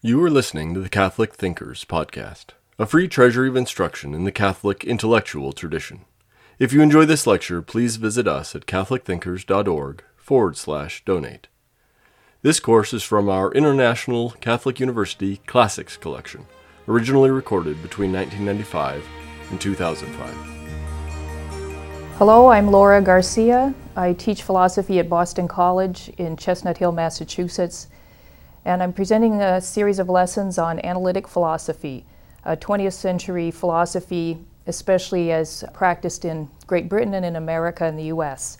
You are listening to the Catholic Thinkers Podcast, a free treasury of instruction in the Catholic intellectual tradition. If you enjoy this lecture, please visit us at catholicthinkers.org/donate. This course is from our International Catholic University Classics Collection, originally recorded between 1995 and 2005. Hello, I'm Laura Garcia. I teach philosophy at Boston College in Chestnut Hill, Massachusetts. And I'm presenting a series of lessons on analytic philosophy, 20th century philosophy, especially as practiced in Great Britain and in America and the US.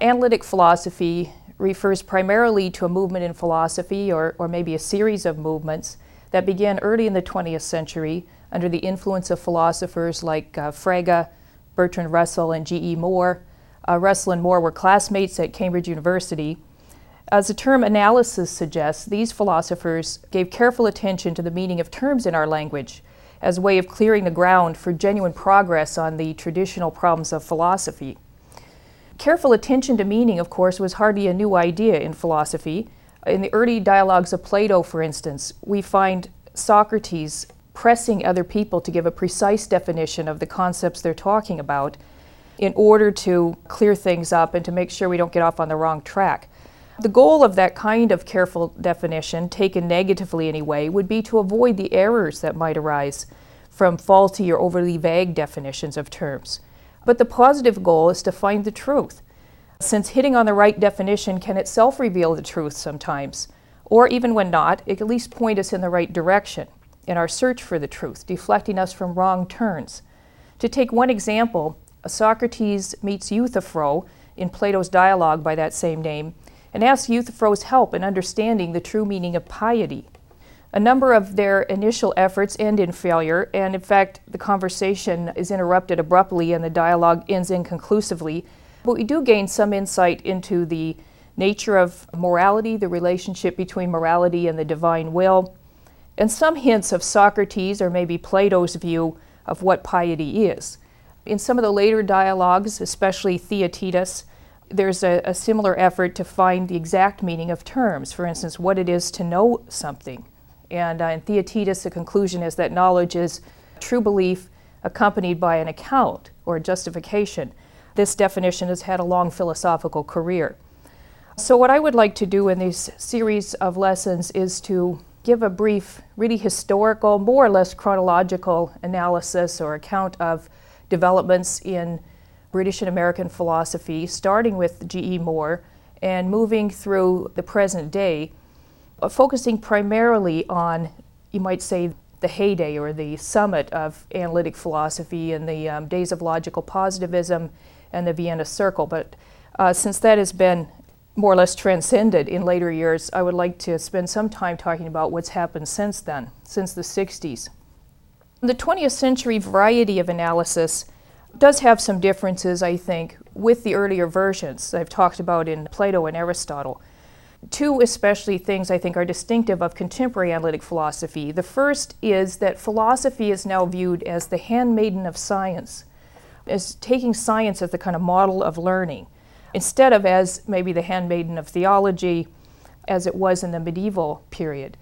Analytic philosophy refers primarily to a movement in philosophy, or maybe a series of movements, that began early in the 20th century under the influence of philosophers like Frege, Bertrand Russell, and G.E. Moore. Russell and Moore were classmates at Cambridge University. As the term analysis suggests, these philosophers gave careful attention to the meaning of terms in our language as a way of clearing the ground for genuine progress on the traditional problems of philosophy. Careful attention to meaning, of course, was hardly a new idea in philosophy. In the early dialogues of Plato, for instance, we find Socrates pressing other people to give a precise definition of the concepts they're talking about in order to clear things up and to make sure we don't get off on the wrong track. The goal of that kind of careful definition, taken negatively anyway, would be to avoid the errors that might arise from faulty or overly vague definitions of terms. But the positive goal is to find the truth, since hitting on the right definition can itself reveal the truth sometimes, or even when not, it can at least point us in the right direction in our search for the truth, deflecting us from wrong turns. To take one example, Socrates meets Euthyphro in Plato's dialogue by that same name, and asked Euthyphro's help in understanding the true meaning of piety. A number of their initial efforts end in failure, and in fact, the conversation is interrupted abruptly and the dialogue ends inconclusively. But we do gain some insight into the nature of morality, the relationship between morality and the divine will, and some hints of Socrates or maybe Plato's view of what piety is. In some of the later dialogues, especially Theaetetus, there's a similar effort to find the exact meaning of terms, for instance, what it is to know something. And in Theaetetus, the conclusion is that knowledge is true belief accompanied by an account or justification. This definition has had a long philosophical career. So what I would like to do in this series of lessons is to give a brief, really historical, more or less chronological analysis or account of developments in British and American philosophy, starting with G.E. Moore and moving through the present day, focusing primarily on, you might say, the heyday or the summit of analytic philosophy in the days of logical positivism and the Vienna Circle. But since that has been more or less transcended in later years, I would like to spend some time talking about what's happened since then, since the 60s. The 20th century variety of analysis does have some differences, I think, with the earlier versions I've talked about in Plato and Aristotle. Two especially things I think are distinctive of contemporary analytic philosophy. The first is that philosophy is now viewed as the handmaiden of science, as taking science as the kind of model of learning, instead of as maybe the handmaiden of theology, as it was in the medieval period.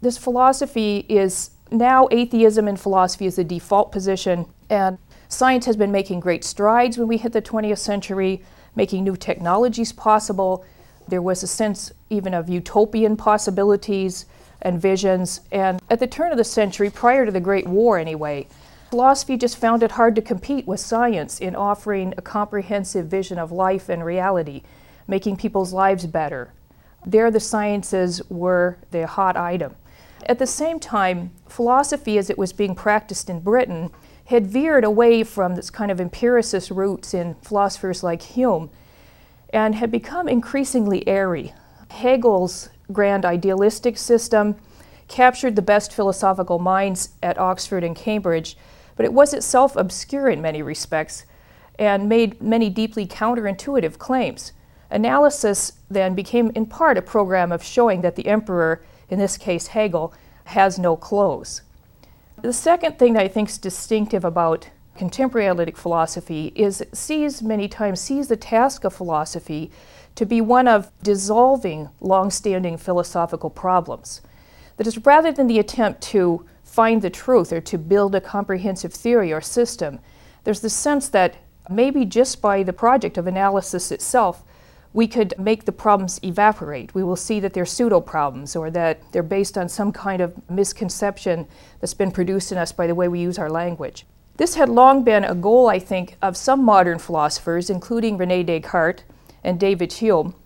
This philosophy is now atheism in philosophy is the default position, and science has been making great strides when we hit the 20th century, making new technologies possible. There was a sense even of utopian possibilities and visions. And at the turn of the century, prior to the Great War anyway, philosophy just found it hard to compete with science in offering a comprehensive vision of life and reality, making people's lives better. There, the sciences were the hot item. At the same time, philosophy as it was being practiced in Britain had veered away from this kind of empiricist roots in philosophers like Hume and had become increasingly airy. Hegel's grand idealistic system captured the best philosophical minds at Oxford and Cambridge, but it was itself obscure in many respects and made many deeply counterintuitive claims. Analysis then became in part a program of showing that the emperor, in this case Hegel, has no clothes. The second thing that I think is distinctive about contemporary analytic philosophy is it many times sees the task of philosophy to be one of dissolving long-standing philosophical problems. That is, rather than the attempt to find the truth or to build a comprehensive theory or system, there's the sense that maybe just by the project of analysis itself, we could make the problems evaporate. We will see that they're pseudo-problems or that they're based on some kind of misconception that's been produced in us by the way we use our language. This had long been a goal, I think, of some modern philosophers, including Rene Descartes and David Hume.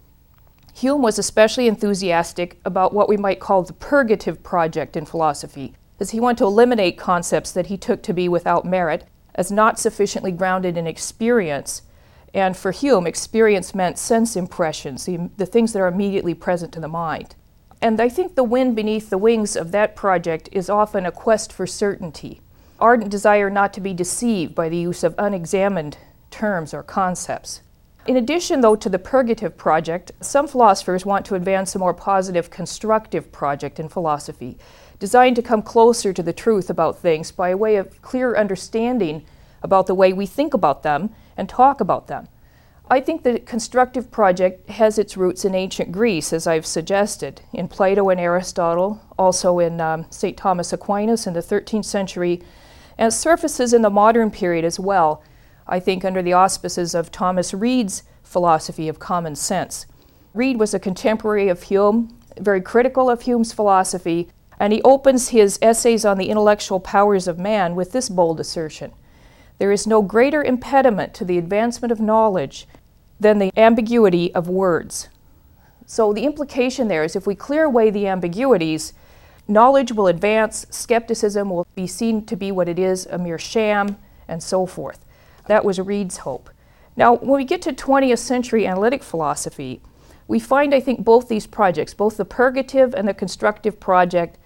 Hume was especially enthusiastic about what we might call the purgative project in philosophy, as he wanted to eliminate concepts that he took to be without merit, as not sufficiently grounded in experience. And for Hume, experience meant sense impressions, the things that are immediately present to the mind. And I think the wind beneath the wings of that project is often a quest for certainty, ardent desire not to be deceived by the use of unexamined terms or concepts. In addition, though, to the purgative project, some philosophers want to advance a more positive, constructive project in philosophy, designed to come closer to the truth about things by way of clear understanding about the way we think about them and talk about them. I think the constructive project has its roots in ancient Greece, as I've suggested, in Plato and Aristotle, also in St. Thomas Aquinas in the 13th century, and surfaces in the modern period as well, I think under the auspices of Thomas Reid's philosophy of common sense. Reid was a contemporary of Hume, very critical of Hume's philosophy, and he opens his essays on the intellectual powers of man with this bold assertion: "There is no greater impediment to the advancement of knowledge than the ambiguity of words." So the implication there is if we clear away the ambiguities, knowledge will advance, skepticism will be seen to be what it is, a mere sham, and so forth. That was Reid's hope. Now, when we get to 20th century analytic philosophy, we find, I think, both these projects, both the purgative and the constructive project,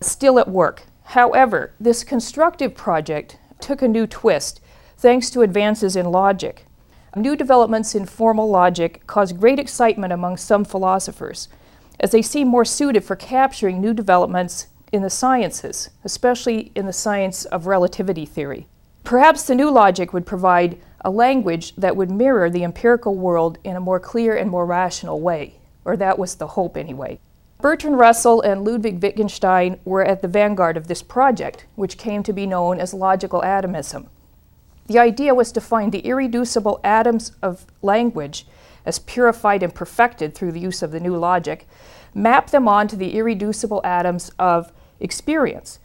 still at work. However, this constructive project took a new twist, thanks to advances in logic. New developments in formal logic caused great excitement among some philosophers, as they seem more suited for capturing new developments in the sciences, especially in the science of relativity theory. Perhaps the new logic would provide a language that would mirror the empirical world in a more clear and more rational way, or that was the hope anyway. Bertrand Russell and Ludwig Wittgenstein were at the vanguard of this project, which came to be known as logical atomism. The idea was to find the irreducible atoms of language, as purified and perfected through the use of the new logic, map them onto the irreducible atoms of experience.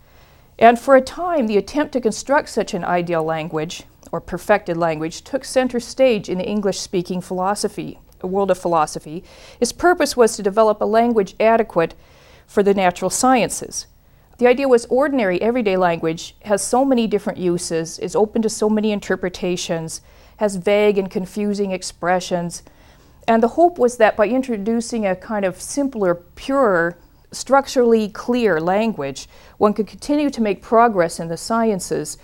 And for a time, the attempt to construct such an ideal language, or perfected language, took center stage in the English-speaking philosophy. A world of philosophy. Its purpose was to develop a language adequate for the natural sciences. The idea was ordinary, everyday language has so many different uses, is open to so many interpretations, has vague and confusing expressions. And the hope was that by introducing a kind of simpler, purer, structurally clear language, one could continue to make progress in the sciences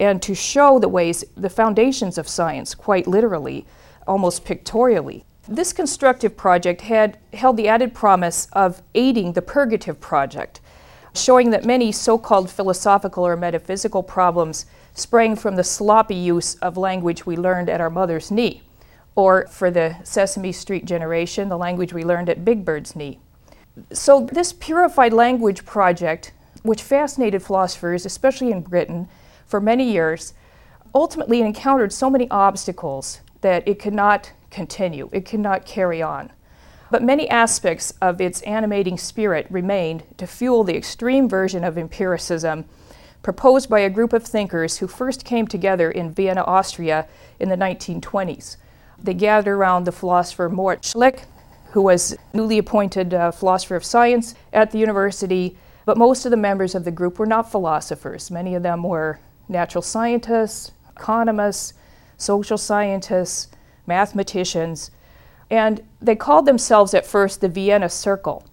and to show the ways, the foundations of science, quite literally, almost pictorially. This constructive project had held the added promise of aiding the purgative project, showing that many so-called philosophical or metaphysical problems sprang from the sloppy use of language we learned at our mother's knee, or for the Sesame Street generation, the language we learned at Big Bird's knee. So this purified language project, which fascinated philosophers, especially in Britain, for many years, ultimately encountered so many obstacles that it could not continue, it could not carry on. But many aspects of its animating spirit remained to fuel the extreme version of empiricism proposed by a group of thinkers who first came together in Vienna, Austria in the 1920s. They gathered around the philosopher Moritz Schlick, who was newly appointed philosopher of science at the university, but most of the members of the group were not philosophers. Many of them were natural scientists, economists, social scientists, mathematicians, and they called themselves at first the Vienna Circle.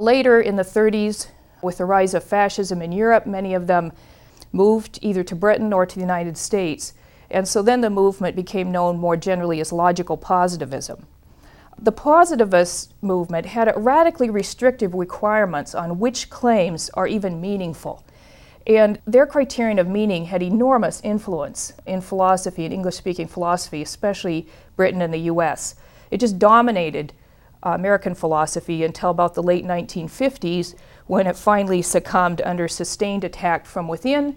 Later in the 30s, with the rise of fascism in Europe, many of them moved either to Britain or to the United States, and so then the movement became known more generally as logical positivism. The positivist movement had radically restrictive requirements on which claims are even meaningful. And their criterion of meaning had enormous influence in philosophy, in English-speaking philosophy, especially Britain and the US. It just dominated American philosophy until about the late 1950s, when it finally succumbed under sustained attack from within,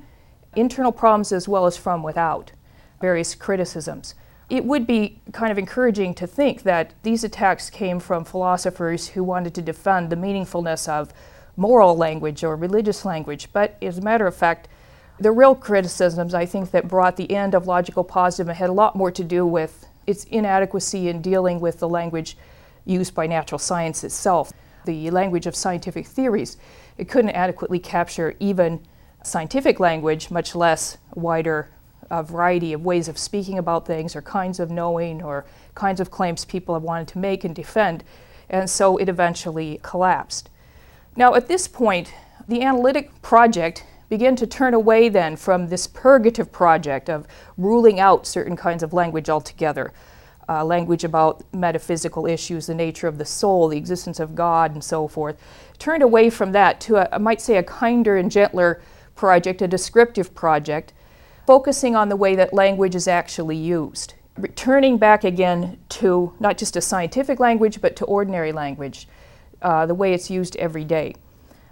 internal problems as well as from without, various criticisms. It would be kind of encouraging to think that these attacks came from philosophers who wanted to defend the meaningfulness of moral language or religious language, but as a matter of fact, the real criticisms, I think, that brought the end of logical positivism had a lot more to do with its inadequacy in dealing with the language used by natural science itself, the language of scientific theories. It couldn't adequately capture even scientific language, much less wider a variety of ways of speaking about things or kinds of knowing or kinds of claims people have wanted to make and defend, and so it eventually collapsed. Now at this point, the analytic project began to turn away then from this purgative project of ruling out certain kinds of language altogether, language about metaphysical issues, the nature of the soul, the existence of God, and so forth, turned away from that to, I might say, a kinder and gentler project, a descriptive project, focusing on the way that language is actually used, returning back again to not just a scientific language, but to ordinary language, the way it's used every day.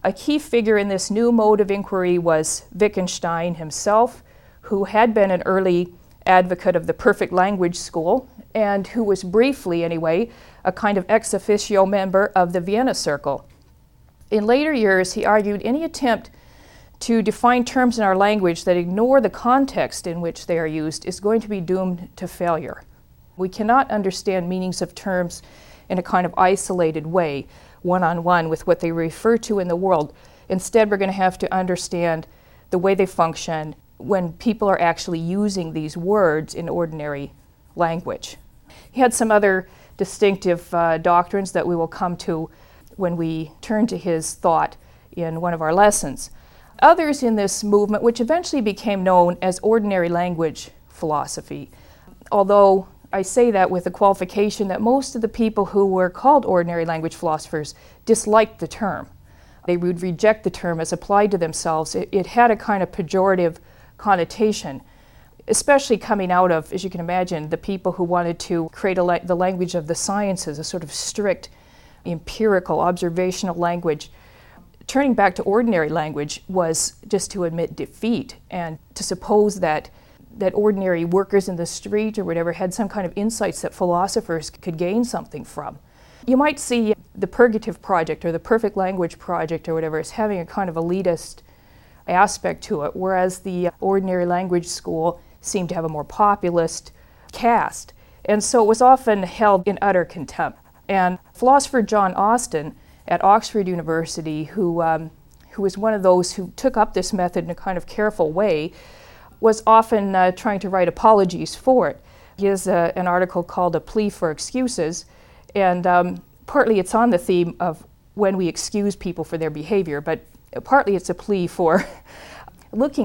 A key figure in this new mode of inquiry was Wittgenstein himself, who had been an early advocate of the perfect language school, and who was briefly, anyway, a kind of ex officio member of the Vienna Circle. In later years, he argued any attempt to define terms in our language that ignore the context in which they are used is going to be doomed to failure. We cannot understand meanings of terms in a kind of isolated way, one-on-one with what they refer to in the world. Instead, we're going to have to understand the way they function when people are actually using these words in ordinary language. He had some other distinctive doctrines that we will come to when we turn to his thought in one of our lessons. Others in this movement, which eventually became known as ordinary language philosophy, although I say that with the qualification that most of the people who were called ordinary language philosophers disliked the term. They would reject the term as applied to themselves. It had a kind of pejorative connotation, especially coming out of, as you can imagine, the people who wanted to create the language of the sciences, a sort of strict, empirical, observational language. Turning back to ordinary language was just to admit defeat and to suppose that ordinary workers in the street or whatever had some kind of insights that philosophers could gain something from. You might see the purgative project or the perfect language project or whatever as having a kind of elitist aspect to it, whereas the ordinary language school seemed to have a more populist cast. And so it was often held in utter contempt. And philosopher John Austin at Oxford University, who was one of those who took up this method in a kind of careful way, was often trying to write apologies for it. He has an article called A Plea for Excuses, and partly it's on the theme of when we excuse people for their behavior, but partly it's a plea for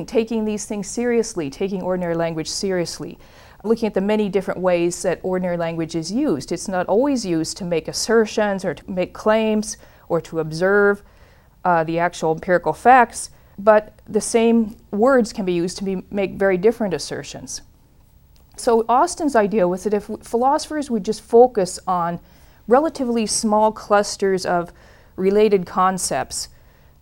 taking these things seriously, taking ordinary language seriously, looking at the many different ways that ordinary language is used. It's not always used to make assertions or to make claims or to observe the actual empirical facts, but the same words can be used to make very different assertions. So Austin's idea was that if philosophers would just focus on relatively small clusters of related concepts,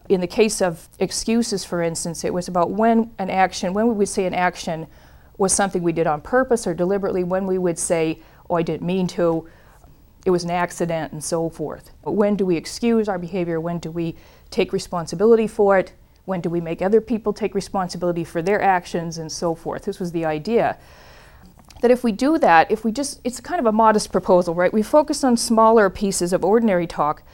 in the case of excuses, for instance, it was about when we would say an action was something we did on purpose or deliberately, when we would say, oh, I didn't mean to, it was an accident, and so forth. When do we excuse our behavior? When do we take responsibility for it? When do we make other people take responsibility for their actions, and so forth? This was the idea. That if we do that, it's kind of a modest proposal, right? We focus on smaller pieces of ordinary talk,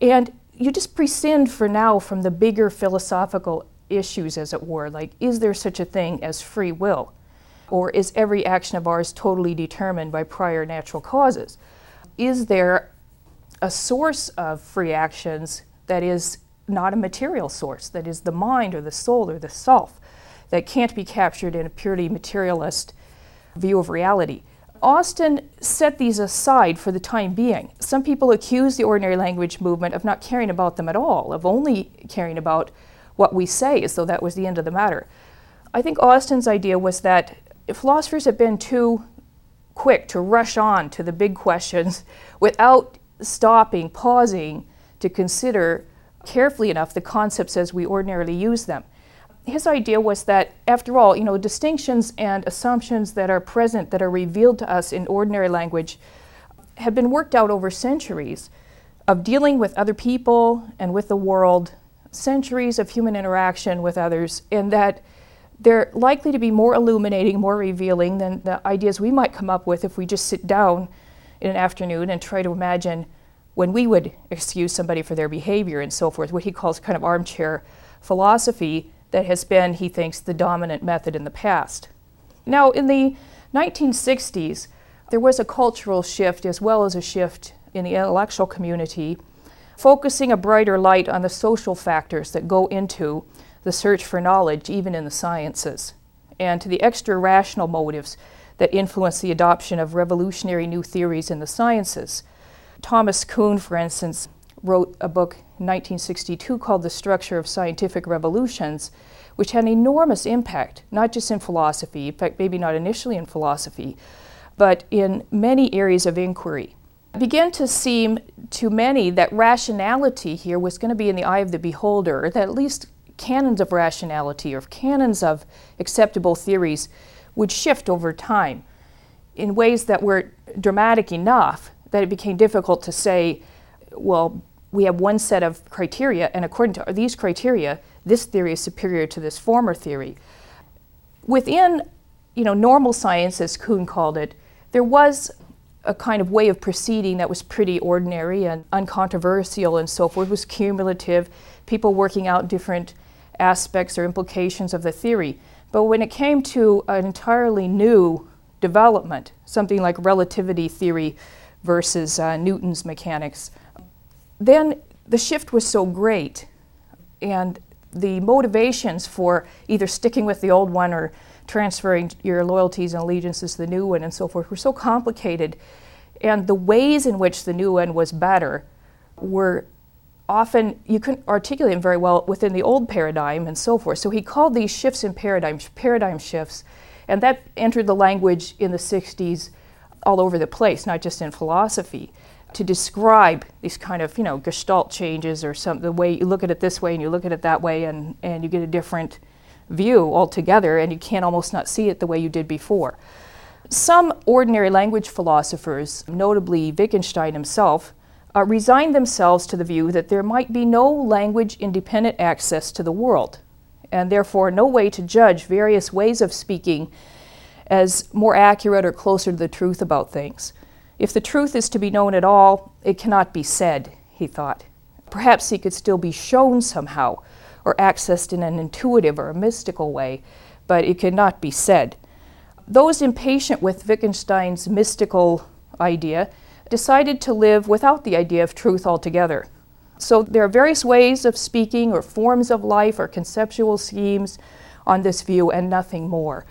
and you just prescind for now from the bigger philosophical issues, as it were, like, is there such a thing as free will? Or is every action of ours totally determined by prior natural causes? Is there a source of free actions that is not a material source, that is the mind or the soul or the self, that can't be captured in a purely materialist view of reality? Austin set these aside for the time being. Some people accuse the ordinary language movement of not caring about them at all, of only caring about what we say, as though that was the end of the matter. I think Austin's idea was that philosophers have been too quick to rush on to the big questions without pausing to consider carefully enough the concepts as we ordinarily use them. His idea was that, after all, distinctions and assumptions that are present, that are revealed to us in ordinary language, have been worked out over centuries of dealing with other people and with the world, centuries of human interaction with others, and that they're likely to be more illuminating, more revealing than the ideas we might come up with if we just sit down in an afternoon and try to imagine when we would excuse somebody for their behavior and so forth, what he calls kind of armchair philosophy that has been, he thinks, the dominant method in the past. Now, in the 1960s, there was a cultural shift as well as a shift in the intellectual community, focusing a brighter light on the social factors that go into the search for knowledge, even in the sciences, and to the extra rational motives that influence the adoption of revolutionary new theories in the sciences. Thomas Kuhn, for instance, wrote a book in 1962 called The Structure of Scientific Revolutions, which had an enormous impact, not just in philosophy, in fact, maybe not initially in philosophy, but in many areas of inquiry. It began to seem to many that rationality here was going to be in the eye of the beholder, that at least canons of rationality or canons of acceptable theories would shift over time in ways that were dramatic enough that it became difficult to say, well, we have one set of criteria, and according to these criteria, this theory is superior to this former theory. Within, normal science, as Kuhn called it, there was a kind of way of proceeding that was pretty ordinary and uncontroversial and so forth. It was cumulative, people working out different aspects or implications of the theory. But when it came to an entirely new development, something like relativity theory versus Newton's mechanics, then the shift was so great, and the motivations for either sticking with the old one or transferring your loyalties and allegiances to the new one and so forth were so complicated, and the ways in which the new one was better were often, you couldn't articulate them very well within the old paradigm and so forth. So he called these shifts in paradigm shifts, and that entered the language in the 60s all over the place, not just in philosophy, to describe these kind of, gestalt changes or something, the way you look at it this way and you look at it that way, and you get a different view altogether, and you can't almost not see it the way you did before. Some ordinary language philosophers, notably Wittgenstein himself, resigned themselves to the view that there might be no language-independent access to the world, and therefore no way to judge various ways of speaking as more accurate or closer to the truth about things. If the truth is to be known at all, it cannot be said, he thought. Perhaps it could still be shown somehow, or accessed in an intuitive or a mystical way, but it could not be said. Those impatient with Wittgenstein's mystical idea decided to live without the idea of truth altogether. So there are various ways of speaking or forms of life or conceptual schemes on this view and nothing more.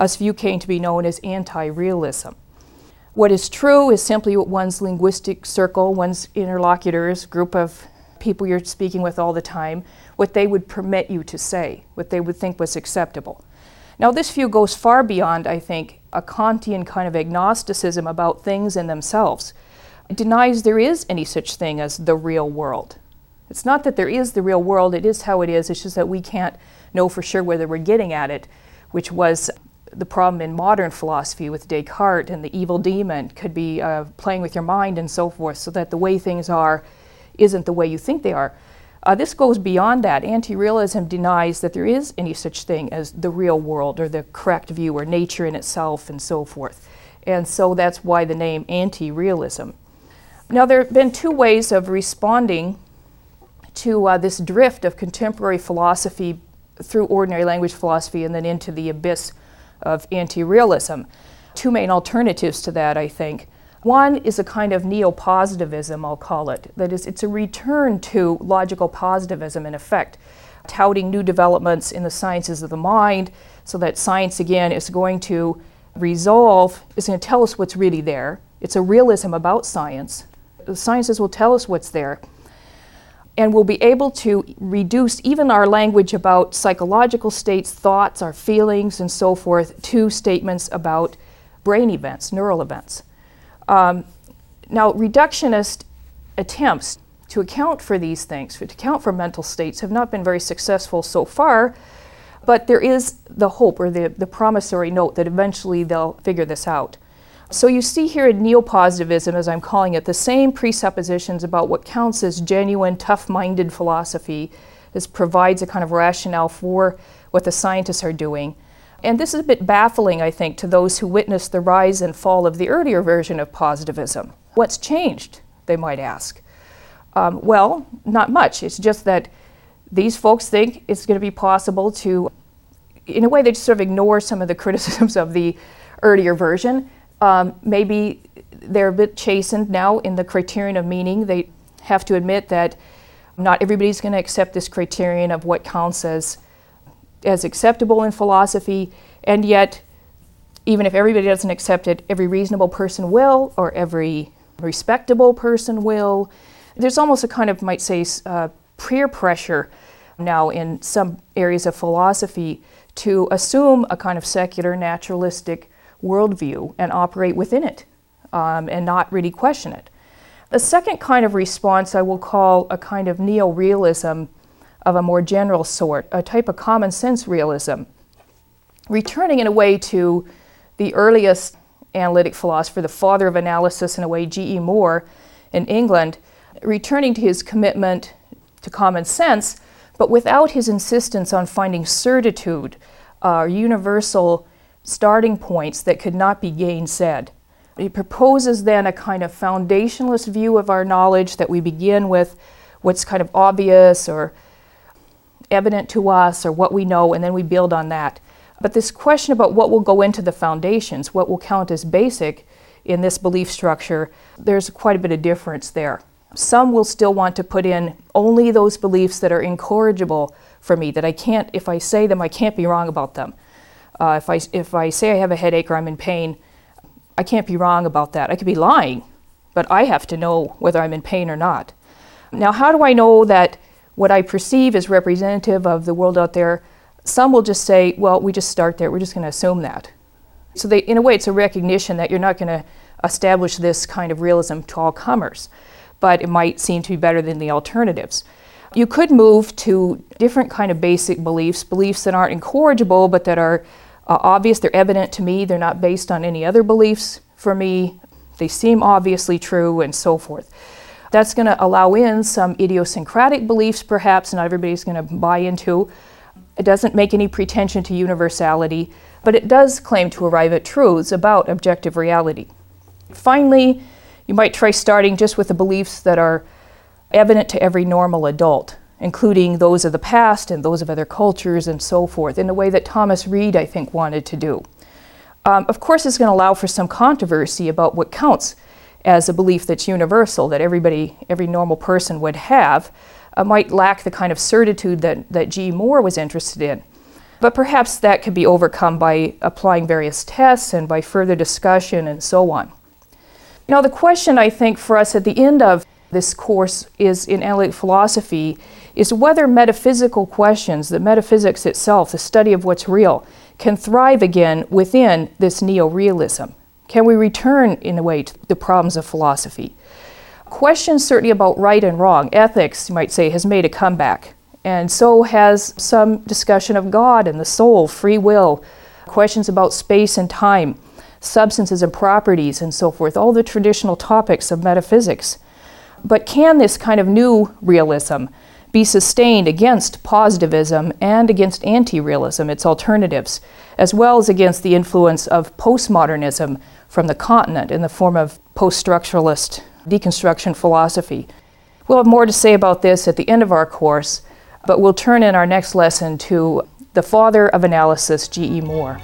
This view came to be known as anti-realism. What is true is simply what one's linguistic circle, one's interlocutors, group of people you're speaking with all the time, what they would permit you to say, what they would think was acceptable. Now this view goes far beyond, I think, a Kantian kind of agnosticism about things in themselves. It denies there is any such thing as the real world. It's not that there is the real world, it is how it is, it's just that we can't know for sure whether we're getting at it, which was the problem in modern philosophy with Descartes and the evil demon, could be playing with your mind and so forth, so that the way things are isn't the way you think they are. This goes beyond that. Anti-realism denies that there is any such thing as the real world or the correct view or nature in itself and so forth. And so that's why the name anti-realism. Now there have been two ways of responding to this drift of contemporary philosophy through ordinary language philosophy and then into the abyss of anti-realism. Two main alternatives to that, I think. One is a kind of neo-positivism, I'll call it. That is, it's a return to logical positivism, in effect, touting new developments in the sciences of the mind, so that science, again, is going to resolve, is going to tell us what's really there. It's a realism about science. The sciences will tell us what's there, and we'll be able to reduce even our language about psychological states, thoughts, our feelings, and so forth, to statements about brain events, neural events. Now, reductionist attempts to account for these things, to account for mental states, have not been very successful so far. But there is the hope or the promissory note that eventually they'll figure this out. So you see here in neopositivism, as I'm calling it, the same presuppositions about what counts as genuine, tough-minded philosophy. This provides a kind of rationale for what the scientists are doing. And this is a bit baffling, I think, to those who witnessed the rise and fall of the earlier version of positivism. What's changed, they might ask. Well, not much. It's just that these folks think it's going to be possible to, in a way, they just sort of ignore some of the criticisms of the earlier version. Maybe they're a bit chastened now in the criterion of meaning. They have to admit that not everybody's going to accept this criterion of what counts as acceptable in philosophy, and yet, even if everybody doesn't accept it, every reasonable person will, or every respectable person will. There's almost a kind of, might say, peer pressure now in some areas of philosophy to assume a kind of secular, naturalistic worldview and operate within it and not really question it. A second kind of response I will call a kind of neo-realism of a more general sort, a type of common sense realism, returning in a way to the earliest analytic philosopher, the father of analysis in a way, G.E. Moore in England, returning to his commitment to common sense, but without his insistence on finding certitude or universal starting points that could not be gainsaid. He proposes then a kind of foundationalist view of our knowledge, that we begin with what's kind of obvious or evident to us or what we know, and then we build on that. But this question about what will go into the foundations, what will count as basic in this belief structure, there's quite a bit of difference there. Some will still want to put in only those beliefs that are incorrigible for me, that I can't, if I say them, I can't be wrong about them. If I say I have a headache or I'm in pain, I can't be wrong about that. I could be lying, but I have to know whether I'm in pain or not. Now, how do I know that what I perceive is representative of the world out there? Some will just say, well, we just start there. We're just going to assume that. So they, in a way, it's a recognition that you're not going to establish this kind of realism to all comers, but it might seem to be better than the alternatives. You could move to different kind of basic beliefs, beliefs that aren't incorrigible, but that are obvious, they're evident to me, they're not based on any other beliefs for me, they seem obviously true, and so forth. That's going to allow in some idiosyncratic beliefs, perhaps, not everybody's going to buy into. It doesn't make any pretension to universality, but it does claim to arrive at truths about objective reality. Finally, you might try starting just with the beliefs that are evident to every normal adult, including those of the past and those of other cultures and so forth, in a way that Thomas Reid, I think, wanted to do. Of course, it's going to allow for some controversy about what counts as a belief that's universal, that everybody, every normal person would have, might lack the kind of certitude that G. Moore was interested in. But perhaps that could be overcome by applying various tests and by further discussion and so on. Now, the question, I think, for us at the end of this course is in analytic philosophy is whether metaphysical questions, the metaphysics itself, the study of what's real, can thrive again within this neo-realism. Can we return, in a way, to the problems of philosophy? Questions certainly about right and wrong, ethics, you might say, has made a comeback. And so has some discussion of God and the soul, free will, questions about space and time, substances and properties, and so forth, all the traditional topics of metaphysics. But can this kind of new realism be sustained against positivism and against anti-realism, its alternatives, as well as against the influence of postmodernism from the continent in the form of post-structuralist deconstruction philosophy? We'll have more to say about this at the end of our course, but we'll turn in our next lesson to the father of analysis, G.E. Moore.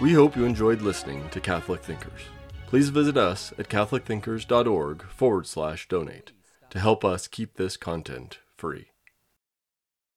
We hope you enjoyed listening to Catholic Thinkers. Please visit us at catholicthinkers.org/donate to help us keep this content free.